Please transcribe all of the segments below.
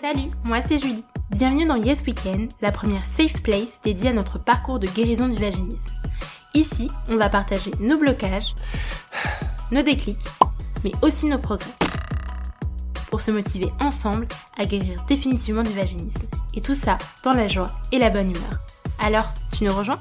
Salut, moi c'est Julie. Bienvenue dans Yes Weekend, la première safe place dédiée à notre parcours de guérison du vaginisme. Ici, on va partager nos blocages, nos déclics, mais aussi nos progrès, pour se motiver ensemble à guérir définitivement du vaginisme. Et tout ça dans la joie et la bonne humeur. Alors, tu nous rejoins ?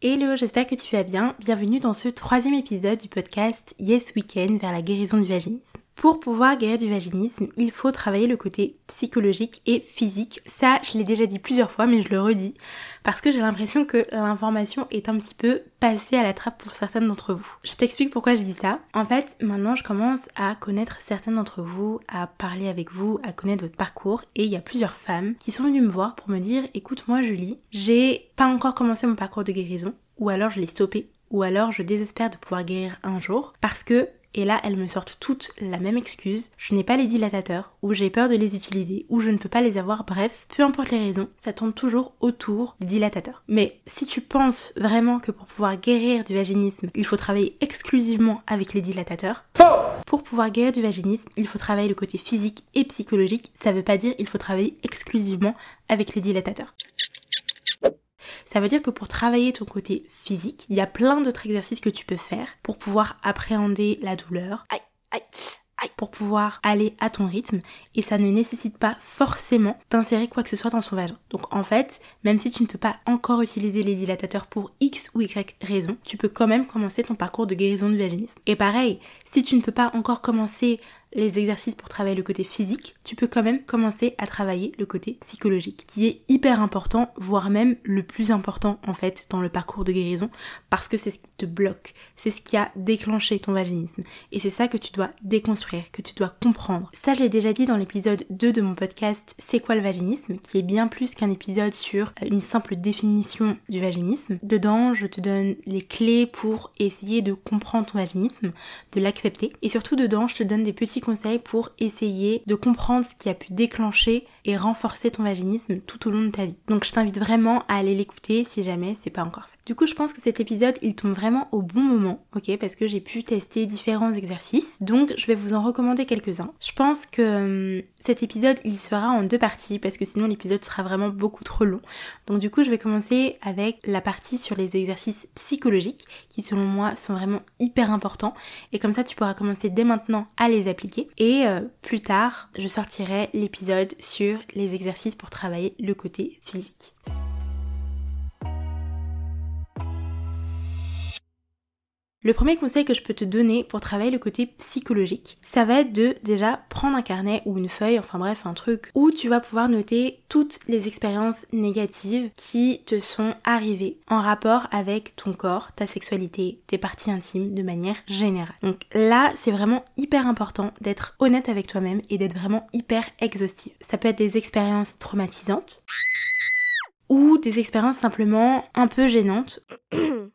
Hello, j'espère que tu vas bien. Bienvenue dans ce 3e épisode du podcast Yes Weekend vers la guérison du vaginisme. Pour pouvoir guérir du vaginisme, il faut travailler le côté psychologique et physique. Ça, je l'ai déjà dit plusieurs fois, mais je le redis parce que j'ai l'impression que l'information est un petit peu passée à la trappe pour certaines d'entre vous. Je t'explique pourquoi je dis ça. En fait, maintenant, je commence à connaître certaines d'entre vous, à parler avec vous, à connaître votre parcours. Et il y a plusieurs femmes qui sont venues me voir pour me dire « Écoute, moi, Julie, j'ai pas encore commencé mon parcours de guérison, ou alors je l'ai stoppé, ou alors je désespère de pouvoir guérir un jour parce que... » Et là, elles me sortent toutes la même excuse. Je n'ai pas les dilatateurs, ou j'ai peur de les utiliser, ou je ne peux pas les avoir. Bref, peu importe les raisons, ça tourne toujours autour des dilatateurs. Mais si tu penses vraiment que pour pouvoir guérir du vaginisme, il faut travailler exclusivement avec les dilatateurs... Faux ! Pour pouvoir guérir du vaginisme, il faut travailler le côté physique et psychologique. Ça veut pas dire il faut travailler exclusivement avec les dilatateurs. Ça veut dire que pour travailler ton côté physique, il y a plein d'autres exercices que tu peux faire pour pouvoir appréhender la douleur, pour pouvoir aller à ton rythme, et ça ne nécessite pas forcément d'insérer quoi que ce soit dans son vagin. Donc en fait, même si tu ne peux pas encore utiliser les dilatateurs pour X ou Y raison, tu peux quand même commencer ton parcours de guérison du vaginisme. Et pareil, si tu ne peux pas encore commencer les exercices pour travailler le côté physique, tu peux quand même commencer à travailler le côté psychologique, qui est hyper important, voire même le plus important en fait dans le parcours de guérison, parce que c'est ce qui te bloque, c'est ce qui a déclenché ton vaginisme, et c'est ça que tu dois déconstruire, que tu dois comprendre. Ça, je l'ai déjà dit dans l'épisode 2 de mon podcast « C'est quoi le vaginisme ?», qui est bien plus qu'un épisode sur une simple définition du vaginisme. Dedans, je te donne les clés pour essayer de comprendre ton vaginisme, de l'accepter, et surtout dedans, je te donne des petits conseils pour essayer de comprendre ce qui a pu déclencher et renforcer ton vaginisme tout au long de ta vie. Donc je t'invite vraiment à aller l'écouter si jamais c'est pas encore fait. Du coup, je pense que cet épisode, il tombe vraiment au bon moment, ok, parce que j'ai pu tester différents exercices, donc je vais vous en recommander quelques-uns. Je pense que cet épisode, il sera en 2 parties, parce que sinon l'épisode sera vraiment beaucoup trop long. Donc du coup, je vais commencer avec la partie sur les exercices psychologiques, qui selon moi sont vraiment hyper importants, et comme ça tu pourras commencer dès maintenant à les appliquer, et plus tard, je sortirai l'épisode sur les exercices pour travailler le côté physique. Le premier conseil que je peux te donner pour travailler le côté psychologique, ça va être de déjà prendre un carnet ou une feuille, enfin bref, un truc où tu vas pouvoir noter toutes les expériences négatives qui te sont arrivées en rapport avec ton corps, ta sexualité, tes parties intimes de manière générale. Donc là, c'est vraiment hyper important d'être honnête avec toi-même et d'être vraiment hyper exhaustive. Ça peut être des expériences traumatisantes ou des expériences simplement un peu gênantes,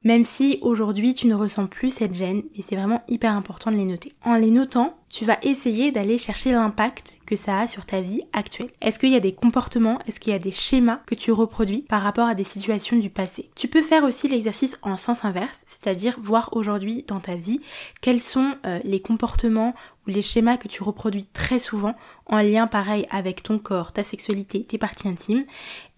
même si aujourd'hui tu ne ressens plus cette gêne, mais c'est vraiment hyper important de les noter. En les notant, tu vas essayer d'aller chercher l'impact que ça a sur ta vie actuelle. Est-ce qu'il y a des comportements, est-ce qu'il y a des schémas que tu reproduis par rapport à des situations du passé? Tu peux faire aussi l'exercice en sens inverse, c'est-à-dire voir aujourd'hui dans ta vie quels sont les comportements ou les schémas que tu reproduis très souvent en lien pareil avec ton corps, ta sexualité, tes parties intimes,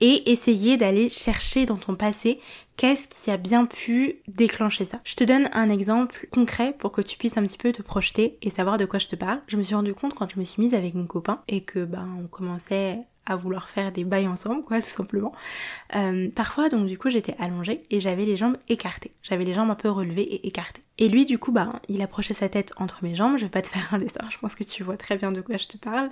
et essayer d'aller chercher dans ton passé qu'est-ce qui a bien pu déclencher ça. Je te donne un exemple concret pour que tu puisses un petit peu te projeter et savoir de quoi je te parle. Je me suis rendu compte quand je me suis mise avec mon copain et que on commençait à vouloir faire des bails ensemble, quoi, tout simplement. Parfois, donc du coup, j'étais allongée et j'avais les jambes écartées. J'avais les jambes un peu relevées et écartées. Et lui, du coup, il approchait sa tête entre mes jambes. Je vais pas te faire un dessin, je pense que tu vois très bien de quoi je te parle.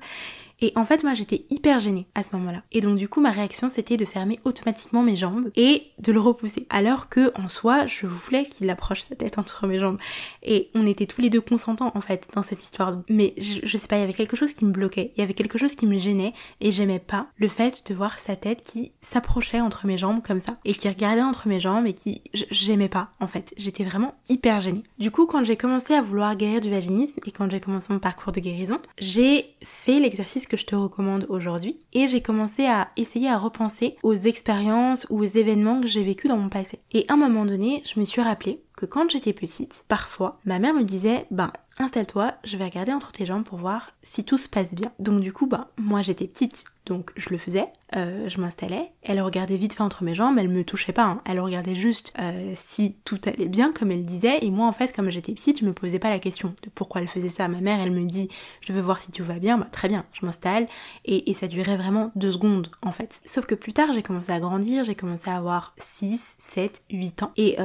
Et en fait, moi, j'étais hyper gênée à ce moment-là. Et donc, du coup, ma réaction, c'était de fermer automatiquement mes jambes et de le repousser. Alors que, en soi, je voulais qu'il approche sa tête entre mes jambes. Et on était tous les deux consentants, en fait, dans cette histoire. Donc. Mais je sais pas, il y avait quelque chose qui me bloquait. Il y avait quelque chose qui me gênait et j'aimais pas le fait de voir sa tête qui s'approchait entre mes jambes comme ça et qui regardait entre mes jambes et qui... j'aimais pas en fait, j'étais vraiment hyper gênée. Du coup, quand j'ai commencé à vouloir guérir du vaginisme et quand j'ai commencé mon parcours de guérison, j'ai fait l'exercice que je te recommande aujourd'hui et j'ai commencé à essayer à repenser aux expériences ou aux événements que j'ai vécu dans mon passé. Et à un moment donné, je me suis rappelée que quand j'étais petite, parfois, ma mère me disait « ben, installe-toi, je vais regarder entre tes jambes pour voir si tout se passe bien ». Donc du coup, ben, moi j'étais petite, donc je le faisais, je m'installais, elle regardait vite fait entre mes jambes, elle me touchait pas, hein, elle regardait juste si tout allait bien, comme elle disait, et moi en fait, comme j'étais petite, je me posais pas la question de pourquoi elle faisait ça. Ma mère, elle me dit « je veux voir si tout va bien », bah très bien, je m'installe, et ça durait vraiment 2 secondes en fait. Sauf que plus tard, j'ai commencé à grandir, j'ai commencé à avoir 6, 7, 8 ans, et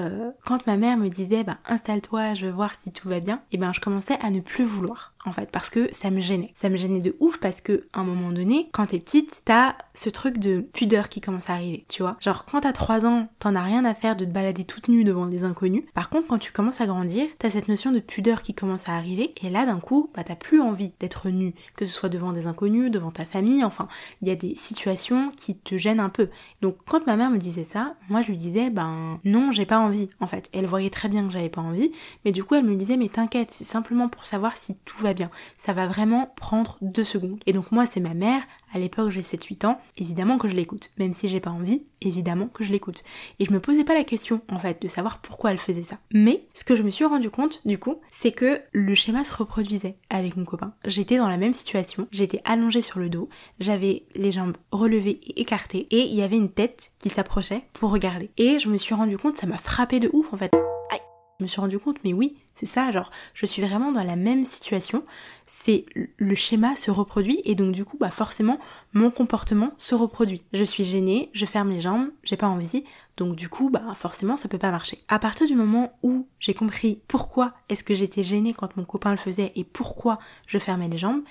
quand ma mère me disait bah installe-toi, je veux voir si tout va bien, et ben je commençais à ne plus vouloir en fait parce que ça me gênait de ouf, parce que à un moment donné, quand t'es petite, t'as ce truc de pudeur qui commence à arriver, tu vois, genre quand t'as 3 ans t'en as rien à faire de te balader toute nue devant des inconnus, par contre quand tu commences à grandir t'as cette notion de pudeur qui commence à arriver et là d'un coup bah t'as plus envie d'être nue, que ce soit devant des inconnus, devant ta famille, enfin il y a des situations qui te gênent un peu. Donc quand ma mère me disait ça, moi je lui disais ben non, j'ai pas envie en fait, elle voyait très bien que j'avais pas envie, mais du coup elle me disait mais t'inquiète, c'est simplement pour savoir si tout va bien, ça va vraiment prendre 2 secondes. Et donc moi c'est ma mère, à l'époque j'ai 7-8 ans, évidemment que je l'écoute, même si j'ai pas envie, évidemment que je l'écoute. Et je me posais pas la question en fait de savoir pourquoi elle faisait ça. Mais ce que je me suis rendu compte du coup, c'est que le schéma se reproduisait avec mon copain. J'étais dans la même situation, j'étais allongée sur le dos, j'avais les jambes relevées et écartées et il y avait une tête qui s'approchait pour regarder. Et je me suis rendu compte, ça m'a frappée de ouf en fait. Aïe. Je me suis rendu compte, mais oui, c'est ça, genre je suis vraiment dans la même situation, c'est le schéma se reproduit et donc du coup bah forcément mon comportement se reproduit. Je suis gênée, je ferme les jambes, j'ai pas envie, donc du coup bah forcément ça peut pas marcher. À partir du moment où j'ai compris pourquoi est-ce que j'étais gênée quand mon copain le faisait et pourquoi je fermais les jambes,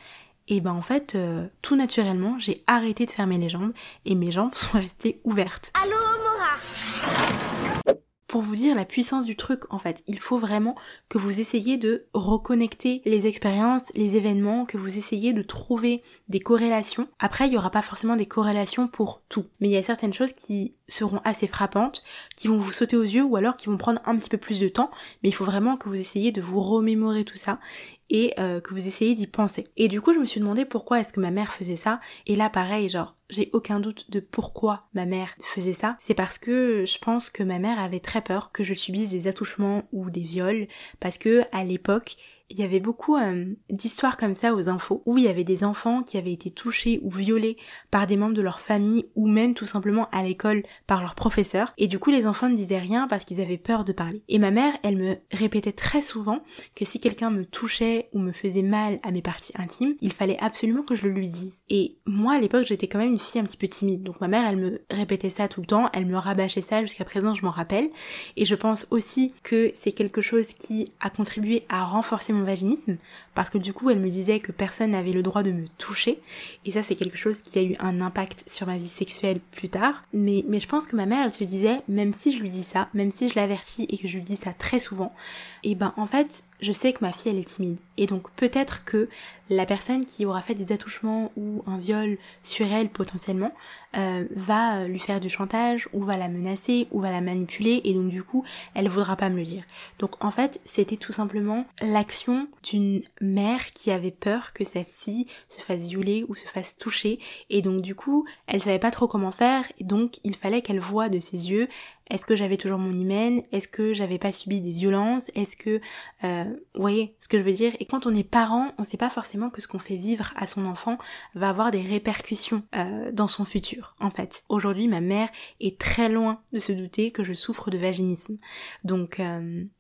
et ben en fait tout naturellement j'ai arrêté de fermer les jambes et mes jambes sont restées ouvertes. Allô Mora. Pour vous dire la puissance du truc en fait, il faut vraiment que vous essayiez de reconnecter les expériences, les événements, que vous essayiez de trouver des corrélations. Après il n'y aura pas forcément des corrélations pour tout, mais il y a certaines choses qui seront assez frappantes, qui vont vous sauter aux yeux ou alors qui vont prendre un petit peu plus de temps, mais il faut vraiment que vous essayiez de vous remémorer tout ça et que vous essayez d'y penser. Et du coup je me suis demandé pourquoi est-ce que ma mère faisait ça, et là pareil genre j'ai aucun doute de pourquoi ma mère faisait ça, c'est parce que je pense que ma mère avait très peur que je subisse des attouchements ou des viols, parce que à l'époque il y avait beaucoup d'histoires comme ça aux infos, où il y avait des enfants qui avaient été touchés ou violés par des membres de leur famille ou même tout simplement à l'école par leurs professeurs, et du coup les enfants ne disaient rien parce qu'ils avaient peur de parler. Et ma mère, elle me répétait très souvent que si quelqu'un me touchait ou me faisait mal à mes parties intimes, il fallait absolument que je le lui dise. Et moi à l'époque j'étais quand même une fille un petit peu timide, donc ma mère elle me répétait ça tout le temps, elle me rabâchait ça, jusqu'à présent je m'en rappelle, et je pense aussi que c'est quelque chose qui a contribué à renforcer mon vaginisme, parce que du coup elle me disait que personne n'avait le droit de me toucher, et ça c'est quelque chose qui a eu un impact sur ma vie sexuelle plus tard. Mais je pense que ma mère elle se disait, même si je lui dis ça, même si je l'avertis et que je lui dis ça très souvent, et ben en fait je sais que ma fille elle est timide, et donc peut-être que la personne qui aura fait des attouchements ou un viol sur elle potentiellement va lui faire du chantage ou va la menacer ou va la manipuler, et donc du coup elle voudra pas me le dire. Donc en fait c'était tout simplement l'action d'une mère qui avait peur que sa fille se fasse violer ou se fasse toucher, et donc du coup elle savait pas trop comment faire, et donc il fallait qu'elle voie de ses yeux est-ce que j'avais toujours mon hymen, est-ce que j'avais pas subi des violences, est-ce que... vous voyez ce que je veux dire. Et quand on est parent, on sait pas forcément que ce qu'on fait vivre à son enfant va avoir des répercussions dans son futur, en fait. Aujourd'hui, ma mère est très loin de se douter que je souffre de vaginisme. Donc,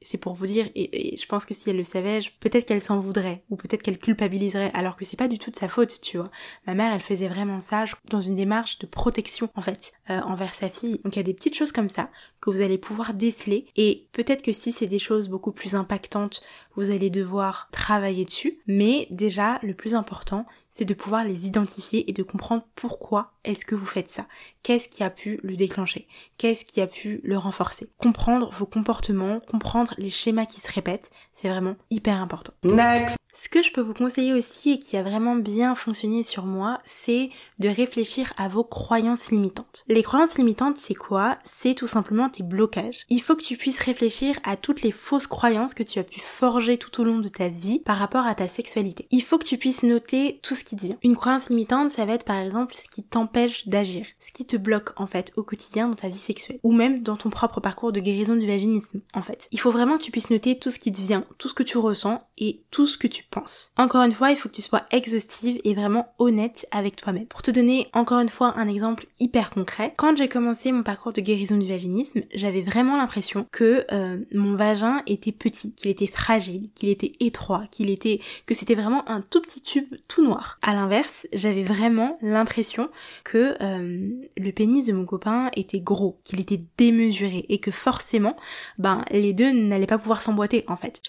c'est pour vous dire, et je pense que si elle le savait, peut-être qu'elle s'en voudrait, ou peut-être qu'elle culpabiliserait, alors que c'est pas du tout de sa faute, tu vois. Ma mère, elle faisait vraiment ça dans une démarche de protection, en fait, envers sa fille. Donc il y a des petites choses comme ça que vous allez pouvoir déceler, et peut-être que si c'est des choses beaucoup plus impactantes, vous allez devoir travailler dessus, mais déjà le plus important c'est de pouvoir les identifier et de comprendre pourquoi est-ce que vous faites ça. Qu'est-ce qui a pu le déclencher? Qu'est-ce qui a pu le renforcer? Comprendre vos comportements, comprendre les schémas qui se répètent, c'est vraiment hyper important. Next. Ce que je peux vous conseiller aussi et qui a vraiment bien fonctionné sur moi, c'est de réfléchir à vos croyances limitantes. Les croyances limitantes, c'est quoi? C'est tout simplement tes blocages. Il faut que tu puisses réfléchir à toutes les fausses croyances que tu as pu forger tout au long de ta vie par rapport à ta sexualité. Il faut que tu puisses noter tout ce qui te vient. Une croyance limitante, ça va être par exemple ce qui t'empêche d'agir, ce qui te bloque en fait au quotidien dans ta vie sexuelle ou même dans ton propre parcours de guérison du vaginisme en fait. Il faut vraiment que tu puisses noter tout ce qui te vient, tout ce que tu ressens et tout ce que tu penses. Encore une fois, il faut que tu sois exhaustive et vraiment honnête avec toi-même. Pour te donner encore une fois un exemple hyper concret, quand j'ai commencé mon parcours de guérison du vaginisme, j'avais vraiment l'impression que mon vagin était petit, qu'il était fragile, qu'il était étroit, que c'était vraiment un tout petit tube tout noir. À l'inverse, j'avais vraiment l'impression que le pénis de mon copain était gros, qu'il était démesuré et que forcément, les deux n'allaient pas pouvoir s'emboîter en fait.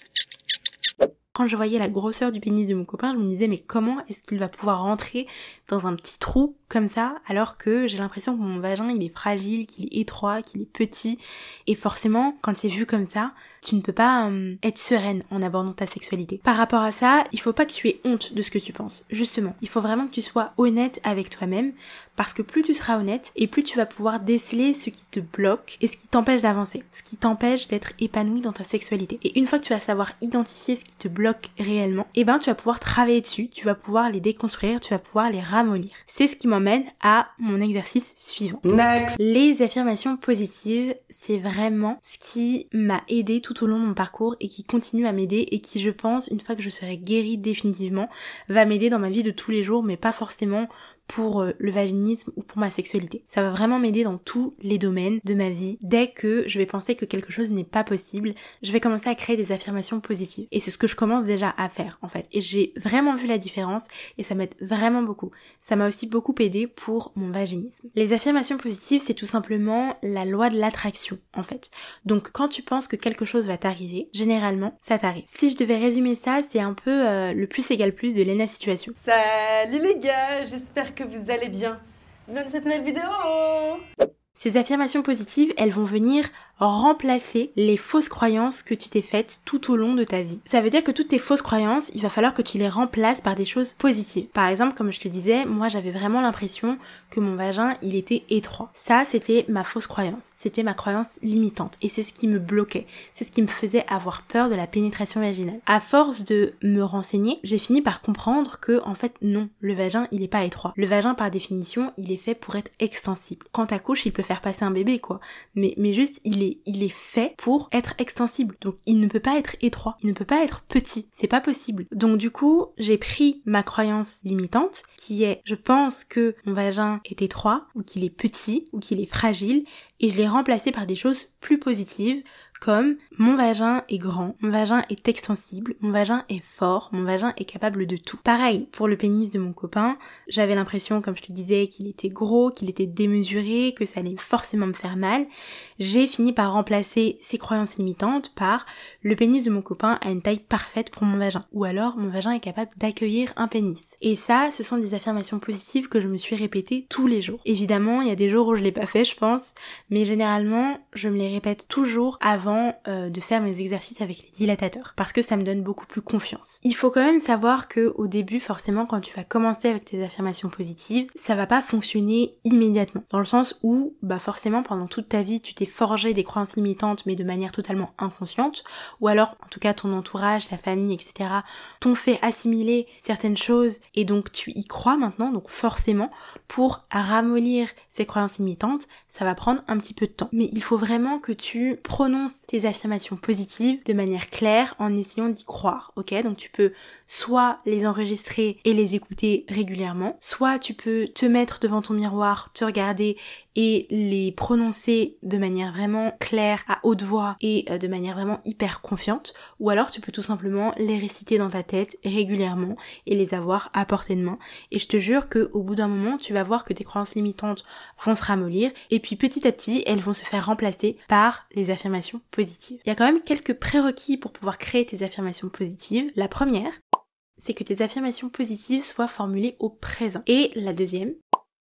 Quand je voyais la grosseur du pénis de mon copain, je me disais mais comment est-ce qu'il va pouvoir rentrer dans un petit trou comme ça alors que j'ai l'impression que mon vagin il est fragile, qu'il est étroit, qu'il est petit et forcément quand c'est vu comme ça, tu ne peux pas être sereine en abordant ta sexualité. Par rapport à ça, il faut pas que tu aies honte de ce que tu penses, justement. Il faut vraiment que tu sois honnête avec toi-même parce que plus tu seras honnête et plus tu vas pouvoir déceler ce qui te bloque et ce qui t'empêche d'avancer, ce qui t'empêche d'être épanoui dans ta sexualité. Et une fois que tu vas savoir identifier ce qui te bloque réellement, tu vas pouvoir travailler dessus, tu vas pouvoir les déconstruire, tu vas pouvoir les ramollir. C'est ce qui m'emmène à mon exercice suivant. Next. Les affirmations positives, c'est vraiment ce qui m'a aidée tout au long de mon parcours et qui continue à m'aider et qui, je pense, une fois que je serai guérie définitivement, va m'aider dans ma vie de tous les jours, mais pas forcément pour le vaginisme ou pour ma sexualité. Ça va vraiment m'aider dans tous les domaines de ma vie. Dès que je vais penser que quelque chose n'est pas possible, je vais commencer à créer des affirmations positives. Et c'est ce que je commence déjà à faire, en fait. Et j'ai vraiment vu la différence et ça m'aide vraiment beaucoup. Ça m'a aussi beaucoup aidé pour mon vaginisme. Les affirmations positives, c'est tout simplement la loi de l'attraction, en fait. Donc, quand tu penses que quelque chose va t'arriver, généralement, ça t'arrive. Si je devais résumer ça, c'est un peu le plus égale plus de Lena Situation. Salut les gars, j'espère que vous allez bien dans cette nouvelle vidéo. Ces affirmations positives, elles vont venir remplacer les fausses croyances que tu t'es faites tout au long de ta vie. Ça veut dire que toutes tes fausses croyances, il va falloir que tu les remplaces par des choses positives. Par exemple, comme je te disais, moi j'avais vraiment l'impression que mon vagin, il était étroit. Ça, c'était ma fausse croyance. C'était ma croyance limitante. Et c'est ce qui me bloquait. C'est ce qui me faisait avoir peur de la pénétration vaginale. À force de me renseigner, j'ai fini par comprendre que, en fait, non, le vagin, il est pas étroit. Le vagin, par définition, il est fait pour être extensible. Quand t'accouches, il peut faire passer un bébé, quoi. Mais juste, il est fait pour être extensible. Donc, il ne peut pas être étroit. Il ne peut pas être petit. C'est pas possible. Donc, du coup, j'ai pris ma croyance limitante qui est, je pense que mon vagin est étroit, ou qu'il est petit, ou qu'il est fragile, et je l'ai remplacé par des choses plus positives comme mon vagin est grand, mon vagin est extensible, mon vagin est fort, mon vagin est capable de tout. Pareil, pour le pénis de mon copain, j'avais l'impression, comme je te disais, qu'il était gros, qu'il était démesuré, que ça allait forcément me faire mal. J'ai fini par remplacer ces croyances limitantes par le pénis de mon copain a une taille parfaite pour mon vagin. Ou alors, mon vagin est capable d'accueillir un pénis. Et ça, ce sont des affirmations positives que je me suis répétées tous les jours. Évidemment, il y a des jours où je l'ai pas fait, je pense, mais généralement, je me les répète toujours avant de faire mes exercices avec les dilatateurs, parce que ça me donne beaucoup plus confiance. Il faut quand même savoir que au début, forcément, quand tu vas commencer avec tes affirmations positives, ça va pas fonctionner immédiatement, dans le sens où, forcément, pendant toute ta vie, tu t'es forgé des croyances limitantes, mais de manière totalement inconsciente, ou alors, en tout cas, ton entourage, ta famille, etc., t'ont fait assimiler certaines choses, et donc tu y crois maintenant, donc forcément, pour ramollir ces croyances limitantes, ça va prendre un petit peu de temps. Mais il faut vraiment que tu prononces tes affirmations positives de manière claire en essayant d'y croire, ok? Donc tu peux soit les enregistrer et les écouter régulièrement, soit tu peux te mettre devant ton miroir, te regarder et les prononcer de manière vraiment claire, à haute voix et de manière vraiment hyper confiante, ou alors tu peux tout simplement les réciter dans ta tête régulièrement et les avoir à portée de main. Et je te jure qu'au bout d'un moment, tu vas voir que tes croyances limitantes vont se ramollir et puis petit à petit, elles vont se faire remplacer par les affirmations positives. Il y a quand même quelques prérequis pour pouvoir créer tes affirmations positives. La première, c'est que tes affirmations positives soient formulées au présent. Et la deuxième,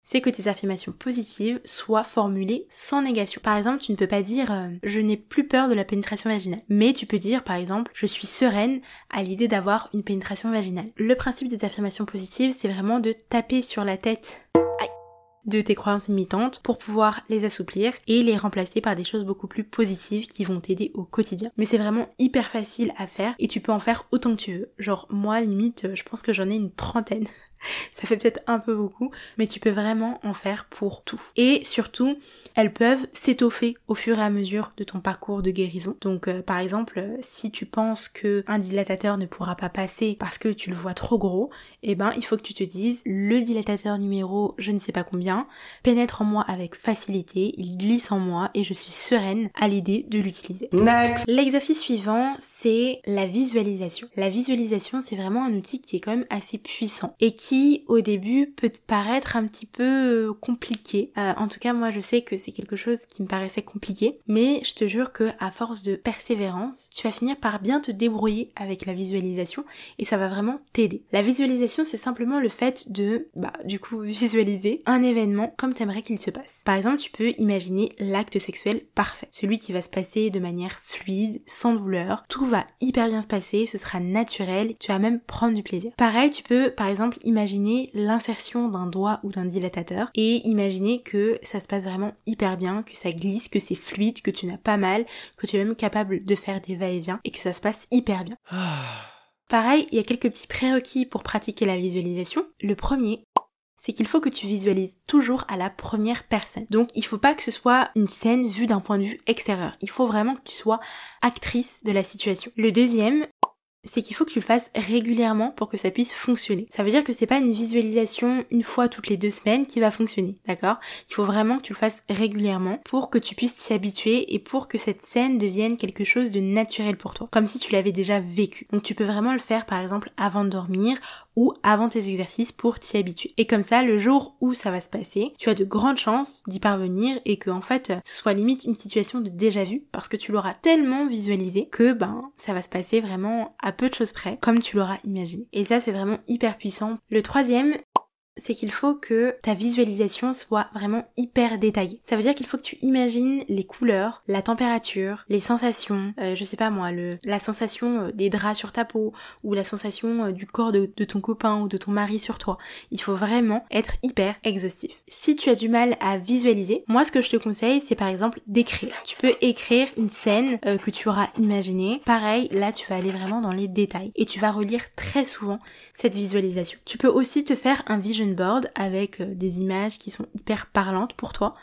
c'est que tes affirmations positives soient formulées sans négation. Par exemple, tu ne peux pas dire « je n'ai plus peur de la pénétration vaginale », mais tu peux dire par exemple « je suis sereine à l'idée d'avoir une pénétration vaginale ». Le principe des affirmations positives, c'est vraiment de taper sur la tête de tes croyances limitantes pour pouvoir les assouplir et les remplacer par des choses beaucoup plus positives qui vont t'aider au quotidien. Mais c'est vraiment hyper facile à faire et tu peux en faire autant que tu veux. Genre moi limite, je pense que j'en ai une 30aine. Ça fait peut-être un peu beaucoup, mais tu peux vraiment en faire pour tout. Et surtout, elles peuvent s'étoffer au fur et à mesure de ton parcours de guérison. Donc par exemple, si tu penses que un dilatateur ne pourra pas passer parce que tu le vois trop gros, eh ben il faut que tu te dises, le dilatateur numéro je ne sais pas combien pénètre en moi avec facilité, il glisse en moi et je suis sereine à l'idée de l'utiliser. Next. L'exercice suivant, c'est la visualisation. La visualisation, c'est vraiment un outil qui est quand même assez puissant et qui au début peut te paraître un petit peu compliqué. En tout cas moi je sais que c'est quelque chose qui me paraissait compliqué, mais je te jure que à force de persévérance, tu vas finir par bien te débrouiller avec la visualisation et ça va vraiment t'aider. La visualisation, c'est simplement le fait de visualiser un événement comme t'aimerais qu'il se passe. Par exemple, tu peux imaginer l'acte sexuel parfait, celui qui va se passer de manière fluide, sans douleur, tout va hyper bien se passer, ce sera naturel, tu vas même prendre du plaisir. Pareil, tu peux par exemple imaginer l'insertion d'un doigt ou d'un dilatateur et imaginer que ça se passe vraiment hyper bien, que ça glisse, que c'est fluide, que tu n'as pas mal, que tu es même capable de faire des va-et-vient et que ça se passe hyper bien. Pareil, il y a quelques petits prérequis pour pratiquer la visualisation. Le premier, c'est qu'il faut que tu visualises toujours à la première personne. Donc il faut pas que ce soit une scène vue d'un point de vue extérieur. Il faut vraiment que tu sois actrice de la situation. Le deuxième, c'est qu'il faut que tu le fasses régulièrement pour que ça puisse fonctionner. Ça veut dire que c'est pas une visualisation une fois toutes les 2 semaines qui va fonctionner, d'accord ? Il faut vraiment que tu le fasses régulièrement pour que tu puisses t'y habituer et pour que cette scène devienne quelque chose de naturel pour toi, comme si tu l'avais déjà vécu. Donc tu peux vraiment le faire par exemple avant de dormir ou avant tes exercices pour t'y habituer. Et comme ça, le jour où ça va se passer, tu as de grandes chances d'y parvenir et que en fait, ce soit limite une situation de déjà vu parce que tu l'auras tellement visualisé que ça va se passer vraiment à peu de choses près, comme tu l'auras imaginé. Et ça, c'est vraiment hyper puissant. Le troisième, c'est qu'il faut que ta visualisation soit vraiment hyper détaillée. Ça veut dire qu'il faut que tu imagines les couleurs, la température, les sensations, la sensation des draps sur ta peau ou la sensation du corps de ton copain ou de ton mari sur toi. Il faut vraiment être hyper exhaustif. Si tu as du mal à visualiser, moi ce que je te conseille, c'est par exemple d'écrire. Tu peux écrire une scène que tu auras imaginée. Pareil, là tu vas aller vraiment dans les détails et tu vas relire très souvent cette visualisation. Tu peux aussi te faire un vision board avec des images qui sont hyper parlantes pour toi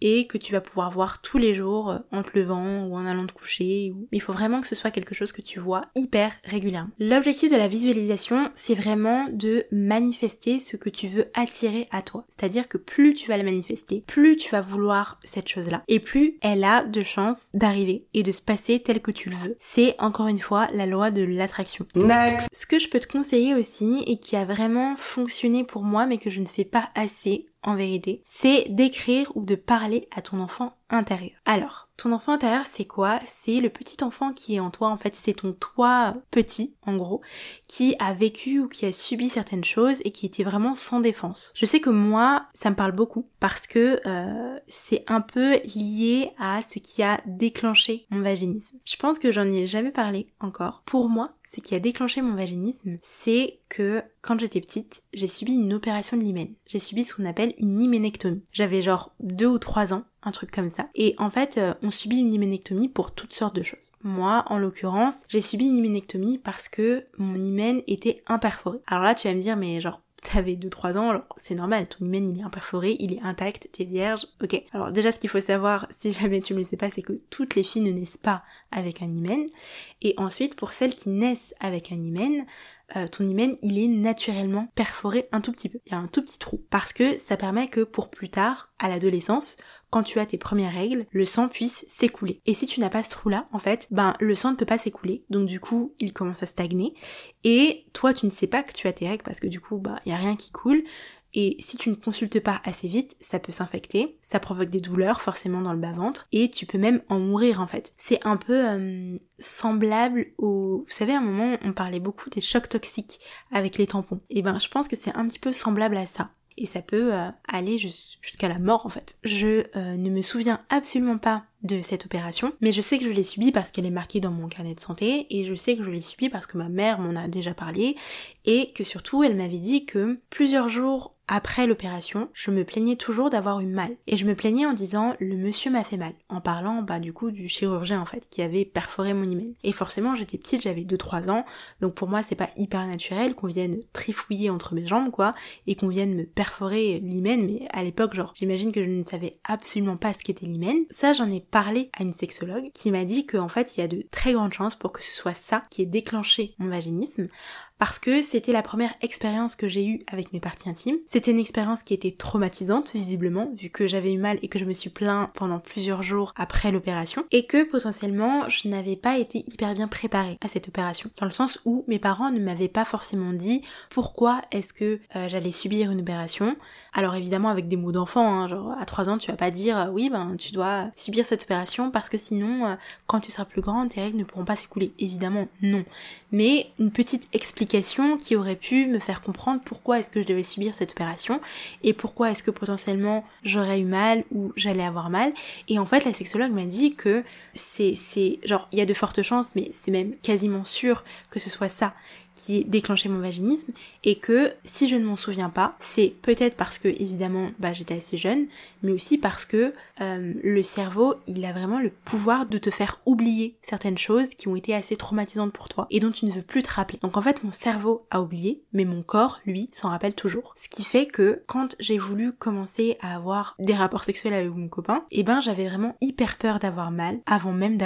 et que tu vas pouvoir voir tous les jours en te levant ou en allant te coucher. Mais il faut vraiment que ce soit quelque chose que tu vois hyper régulièrement. L'objectif de la visualisation, c'est vraiment de manifester ce que tu veux attirer à toi. C'est-à-dire que plus tu vas le manifester, plus tu vas vouloir cette chose-là et plus elle a de chances d'arriver et de se passer tel que tu le veux. C'est encore une fois la loi de l'attraction. Next. Ce que je peux te conseiller aussi et qui a vraiment fonctionné pour moi mais que je ne fais pas assez en vérité, c'est d'écrire ou de parler à ton enfant intérieur. Alors, ton enfant intérieur, c'est quoi ? C'est le petit enfant qui est en toi, en fait, c'est ton toi petit, en gros, qui a vécu ou qui a subi certaines choses et qui était vraiment sans défense. Je sais que moi, ça me parle beaucoup parce que c'est un peu lié à ce qui a déclenché mon vaginisme. Je pense que j'en ai jamais parlé encore. Pour moi, ce qui a déclenché mon vaginisme, c'est que quand j'étais petite, j'ai subi une opération de l'hymen. J'ai subi ce qu'on appelle une hyménectomie. J'avais genre 2 ou 3 ans. Un truc comme ça. Et en fait, on subit une hyménectomie pour toutes sortes de choses. Moi, en l'occurrence, j'ai subi une hyménectomie parce que mon hymen était imperforé. Alors là, tu vas me dire, mais genre, t'avais 2-3 ans, alors c'est normal, ton hymen il est imperforé, il est intact, t'es vierge, ok. Alors déjà ce qu'il faut savoir, si jamais tu ne le sais pas, c'est que toutes les filles ne naissent pas avec un hymen, et ensuite pour celles qui naissent avec un hymen, ton hymen il est naturellement perforé un tout petit peu, il y a un tout petit trou, parce que ça permet que pour plus tard, à l'adolescence, quand tu as tes premières règles, le sang puisse s'écouler. Et si tu n'as pas ce trou là, en fait, le sang ne peut pas s'écouler, donc du coup il commence à stagner, et toi tu ne sais pas que tu as tes règles parce que du coup, il y a rien qui coule et si tu ne consultes pas assez vite, ça peut s'infecter, ça provoque des douleurs forcément dans le bas-ventre et tu peux même en mourir en fait. C'est un peu semblable au... Vous savez, à un moment, on parlait beaucoup des chocs toxiques avec les tampons. Et ben, je pense que c'est un petit peu semblable à ça. Et ça peut aller jusqu'à la mort en fait. Je ne me souviens absolument pas de cette opération, mais je sais que je l'ai subie parce qu'elle est marquée dans mon carnet de santé, et je sais que je l'ai subie parce que ma mère m'en a déjà parlé, et que surtout elle m'avait dit que plusieurs jours après l'opération, je me plaignais toujours d'avoir eu mal. Et je me plaignais en disant « le monsieur m'a fait mal », en parlant du coup du chirurgien en fait, qui avait perforé mon hymen. Et forcément j'étais petite, j'avais 2-3 ans, donc pour moi c'est pas hyper naturel qu'on vienne trifouiller entre mes jambes quoi, et qu'on vienne me perforer l'hymen, mais à l'époque j'imagine que je ne savais absolument pas ce qu'était l'hymen. Ça j'en ai parlé à une sexologue qui m'a dit qu'en fait il y a de très grandes chances pour que ce soit ça qui ait déclenché mon vaginisme, parce que c'était la première expérience que j'ai eue avec mes parties intimes. C'était une expérience qui était traumatisante visiblement, vu que j'avais eu mal et que je me suis plaint pendant plusieurs jours après l'opération, et que potentiellement je n'avais pas été hyper bien préparée à cette opération, dans le sens où mes parents ne m'avaient pas forcément dit pourquoi est-ce que j'allais subir une opération. Alors évidemment avec des mots d'enfant, à 3 ans tu vas pas dire oui ben tu dois subir cette opération parce que sinon quand tu seras plus grande tes règles ne pourront pas s'écouler. Évidemment non, mais une petite explication qui aurait pu me faire comprendre pourquoi est-ce que je devais subir cette opération et pourquoi est-ce que potentiellement j'aurais eu mal ou j'allais avoir mal. Et en fait la sexologue m'a dit que c'est il y a de fortes chances, mais c'est même quasiment sûr que ce soit ça qui déclenchait mon vaginisme, et que si je ne m'en souviens pas, c'est peut-être parce que évidemment j'étais assez jeune, mais aussi parce que le cerveau il a vraiment le pouvoir de te faire oublier certaines choses qui ont été assez traumatisantes pour toi et dont tu ne veux plus te rappeler. Donc en fait mon cerveau a oublié, mais mon corps lui s'en rappelle toujours. Ce qui fait que quand j'ai voulu commencer à avoir des rapports sexuels avec mon copain, j'avais vraiment hyper peur d'avoir mal, avant même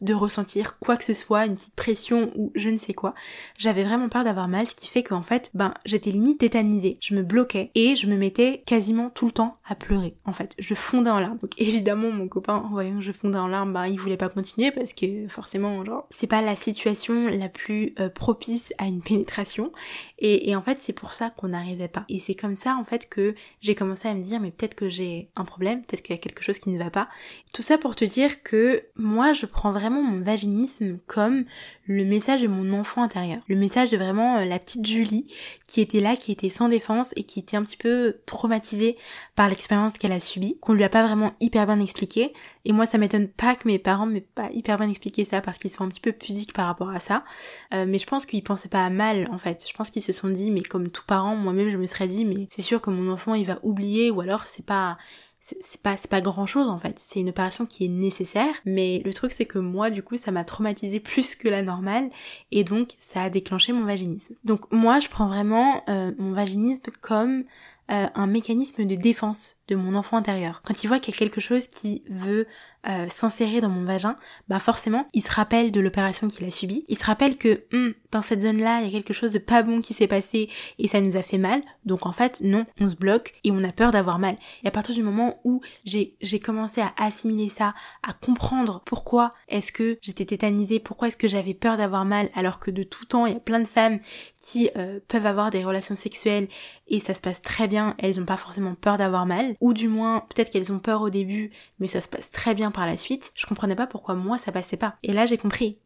de ressentir quoi que ce soit, une petite pression ou je ne sais quoi. J'avais vraiment peur d'avoir mal, ce qui fait qu'en fait, j'étais limite tétanisée. Je me bloquais et je me mettais quasiment tout le temps à pleurer. En fait, je fondais en larmes. Donc évidemment, mon copain, en voyant que je fondais en larmes, il voulait pas continuer parce que forcément, c'est pas la situation la plus propice à une pénétration. Et en fait, c'est pour ça qu'on n'arrivait pas. Et c'est comme ça, en fait, que j'ai commencé à me dire, mais peut-être que j'ai un problème, peut-être qu'il y a quelque chose qui ne va pas. Tout ça pour te dire que moi, je prends vraiment mon vaginisme comme le message de mon enfant intérieur. Le message de vraiment la petite Julie qui était là, qui était sans défense et qui était un petit peu traumatisée par l'expérience qu'elle a subie, qu'on lui a pas vraiment hyper bien expliqué. Et moi ça m'étonne pas que mes parents m'aient pas hyper bien expliqué ça parce qu'ils sont un petit peu pudiques par rapport à ça. Mais je pense qu'ils pensaient pas à mal en fait. Je pense qu'ils se sont dit, mais comme tout parent, moi-même je me serais dit, mais c'est sûr que mon enfant il va oublier, ou alors c'est pas grand chose en fait, c'est une opération qui est nécessaire, mais le truc c'est que moi du coup ça m'a traumatisée plus que la normale et donc ça a déclenché mon vaginisme. Donc moi je prends vraiment mon vaginisme comme un mécanisme de défense de mon enfant intérieur. Quand il voit qu'il y a quelque chose qui veut s'insérer dans mon vagin, forcément il se rappelle de l'opération qu'il a subie, il se rappelle que dans cette zone là il y a quelque chose de pas bon qui s'est passé et ça nous a fait mal, donc en fait non, on se bloque et on a peur d'avoir mal. Et à partir du moment où j'ai commencé à assimiler ça, à comprendre pourquoi est-ce que j'étais tétanisée, pourquoi est-ce que j'avais peur d'avoir mal, alors que de tout temps il y a plein de femmes qui peuvent avoir des relations sexuelles et ça se passe très bien, elles ont pas forcément peur d'avoir mal, ou du moins peut-être qu'elles ont peur au début mais ça se passe très bien par la suite. Je comprenais pas pourquoi moi ça passait pas. Et là j'ai compris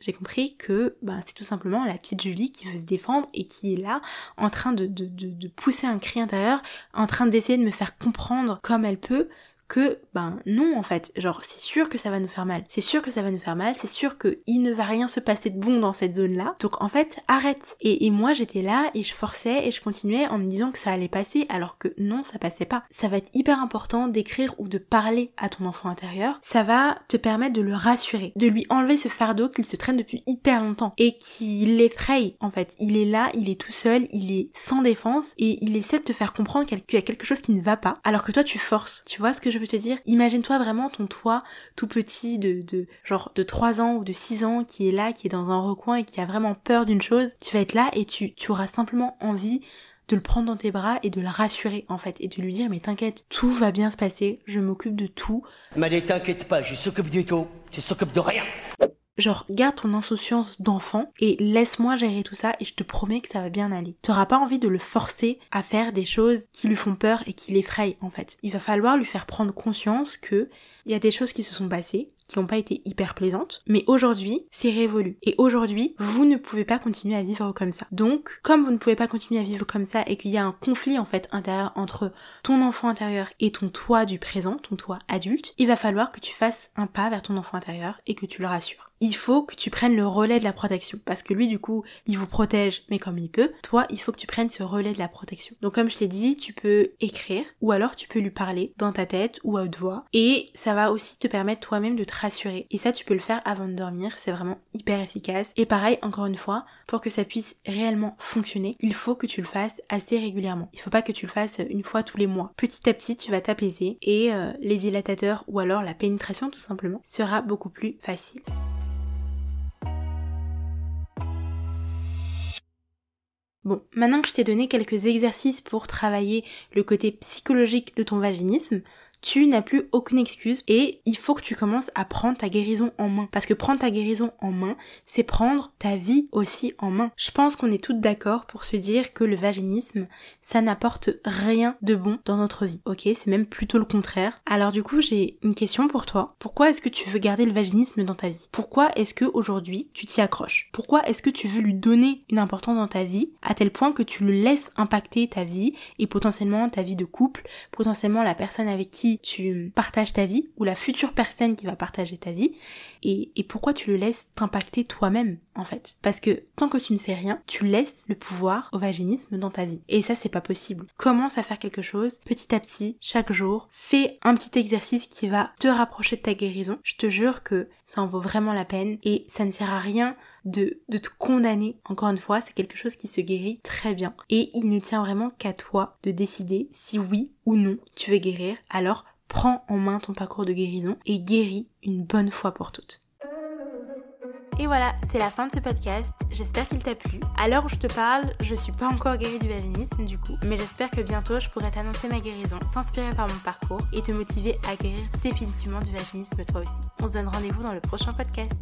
que c'est tout simplement la petite Julie qui veut se défendre et qui est là en train de pousser un cri intérieur, en train d'essayer de me faire comprendre comme elle peut que non en fait, c'est sûr que ça va nous faire mal, c'est sûr qu'il ne va rien se passer de bon dans cette zone là, donc en fait arrête. Et moi j'étais là et je forçais et je continuais en me disant que ça allait passer alors que non, ça passait pas. Ça va être hyper important d'écrire ou de parler à ton enfant intérieur, ça va te permettre de le rassurer, de lui enlever ce fardeau qu'il se traîne depuis hyper longtemps et qui l'effraie en fait. Il est là, il est tout seul, il est sans défense et il essaie de te faire comprendre qu'il y a quelque chose qui ne va pas alors que toi tu forces, tu vois ce que je veux te dire? Imagine-toi vraiment ton toi tout petit de 3 ans ou de 6 ans qui est là, qui est dans un recoin et qui a vraiment peur d'une chose. Tu vas être là et tu auras simplement envie de le prendre dans tes bras et de le rassurer en fait et de lui dire, mais t'inquiète, tout va bien se passer, je m'occupe de tout. Mais t'inquiète pas, je s'occupe du tout, tu s'occupes de rien. Genre, garde ton insouciance d'enfant et laisse-moi gérer tout ça et je te promets que ça va bien aller. T'auras pas envie de le forcer à faire des choses qui lui font peur et qui l'effraient en fait. Il va falloir lui faire prendre conscience que il y a des choses qui se sont passées, qui n'ont pas été hyper plaisantes, mais aujourd'hui, c'est révolu. Et aujourd'hui, vous ne pouvez pas continuer à vivre comme ça. Donc, comme vous ne pouvez pas continuer à vivre comme ça et qu'il y a un conflit en fait intérieur entre ton enfant intérieur et ton toi du présent, ton toi adulte, il va falloir que tu fasses un pas vers ton enfant intérieur et que tu le rassures. Il faut que tu prennes le relais de la protection. Parce que lui, du coup, il vous protège, mais comme il peut. Toi, il faut que tu prennes ce relais de la protection. Donc, comme je t'ai dit, tu peux écrire, ou alors tu peux lui parler dans ta tête ou à haute voix. Et ça va aussi te permettre toi-même de te rassurer. Et ça, tu peux le faire avant de dormir. C'est vraiment hyper efficace. Et pareil, encore une fois, pour que ça puisse réellement fonctionner, il faut que tu le fasses assez régulièrement. Il faut pas que tu le fasses une fois tous les mois. Petit à petit, tu vas t'apaiser. Et les dilatateurs, ou alors la pénétration, tout simplement, sera beaucoup plus facile. Bon, maintenant que je t'ai donné quelques exercices pour travailler le côté psychologique de ton vaginisme, tu n'as plus aucune excuse et il faut que tu commences à prendre ta guérison en main. Parce que prendre ta guérison en main, c'est prendre ta vie aussi en main. Je pense qu'on est toutes d'accord pour se dire que le vaginisme, ça n'apporte rien de bon dans notre vie. Ok, c'est même plutôt le contraire. Alors du coup, j'ai une question pour toi. Pourquoi est-ce que tu veux garder le vaginisme dans ta vie? Pourquoi est-ce que aujourd'hui tu t'y accroches? Pourquoi est-ce que tu veux lui donner une importance dans ta vie à tel point que tu le laisses impacter ta vie et potentiellement ta vie de couple, potentiellement la personne avec qui tu partages ta vie ou la future personne qui va partager ta vie et pourquoi tu le laisses t'impacter toi-même en fait? Parce que tant que tu ne fais rien, tu laisses le pouvoir au vaginisme dans ta vie et ça c'est pas possible. Commence à faire quelque chose petit à petit, chaque jour, fais un petit exercice qui va te rapprocher de ta guérison. Je te jure que ça en vaut vraiment la peine et ça ne sert à rien de te condamner. Encore une fois, c'est quelque chose qui se guérit très bien. Et il ne tient vraiment qu'à toi de décider si oui ou non tu veux guérir. Alors prends en main ton parcours de guérison et guéris une bonne fois pour toutes. Et voilà, c'est la fin de ce podcast, j'espère qu'il t'a plu. À l'heure où je te parle, je suis pas encore guérie du vaginisme du coup, mais j'espère que bientôt je pourrai t'annoncer ma guérison, t'inspirer par mon parcours et te motiver à guérir définitivement du vaginisme toi aussi. On se donne rendez-vous dans le prochain podcast.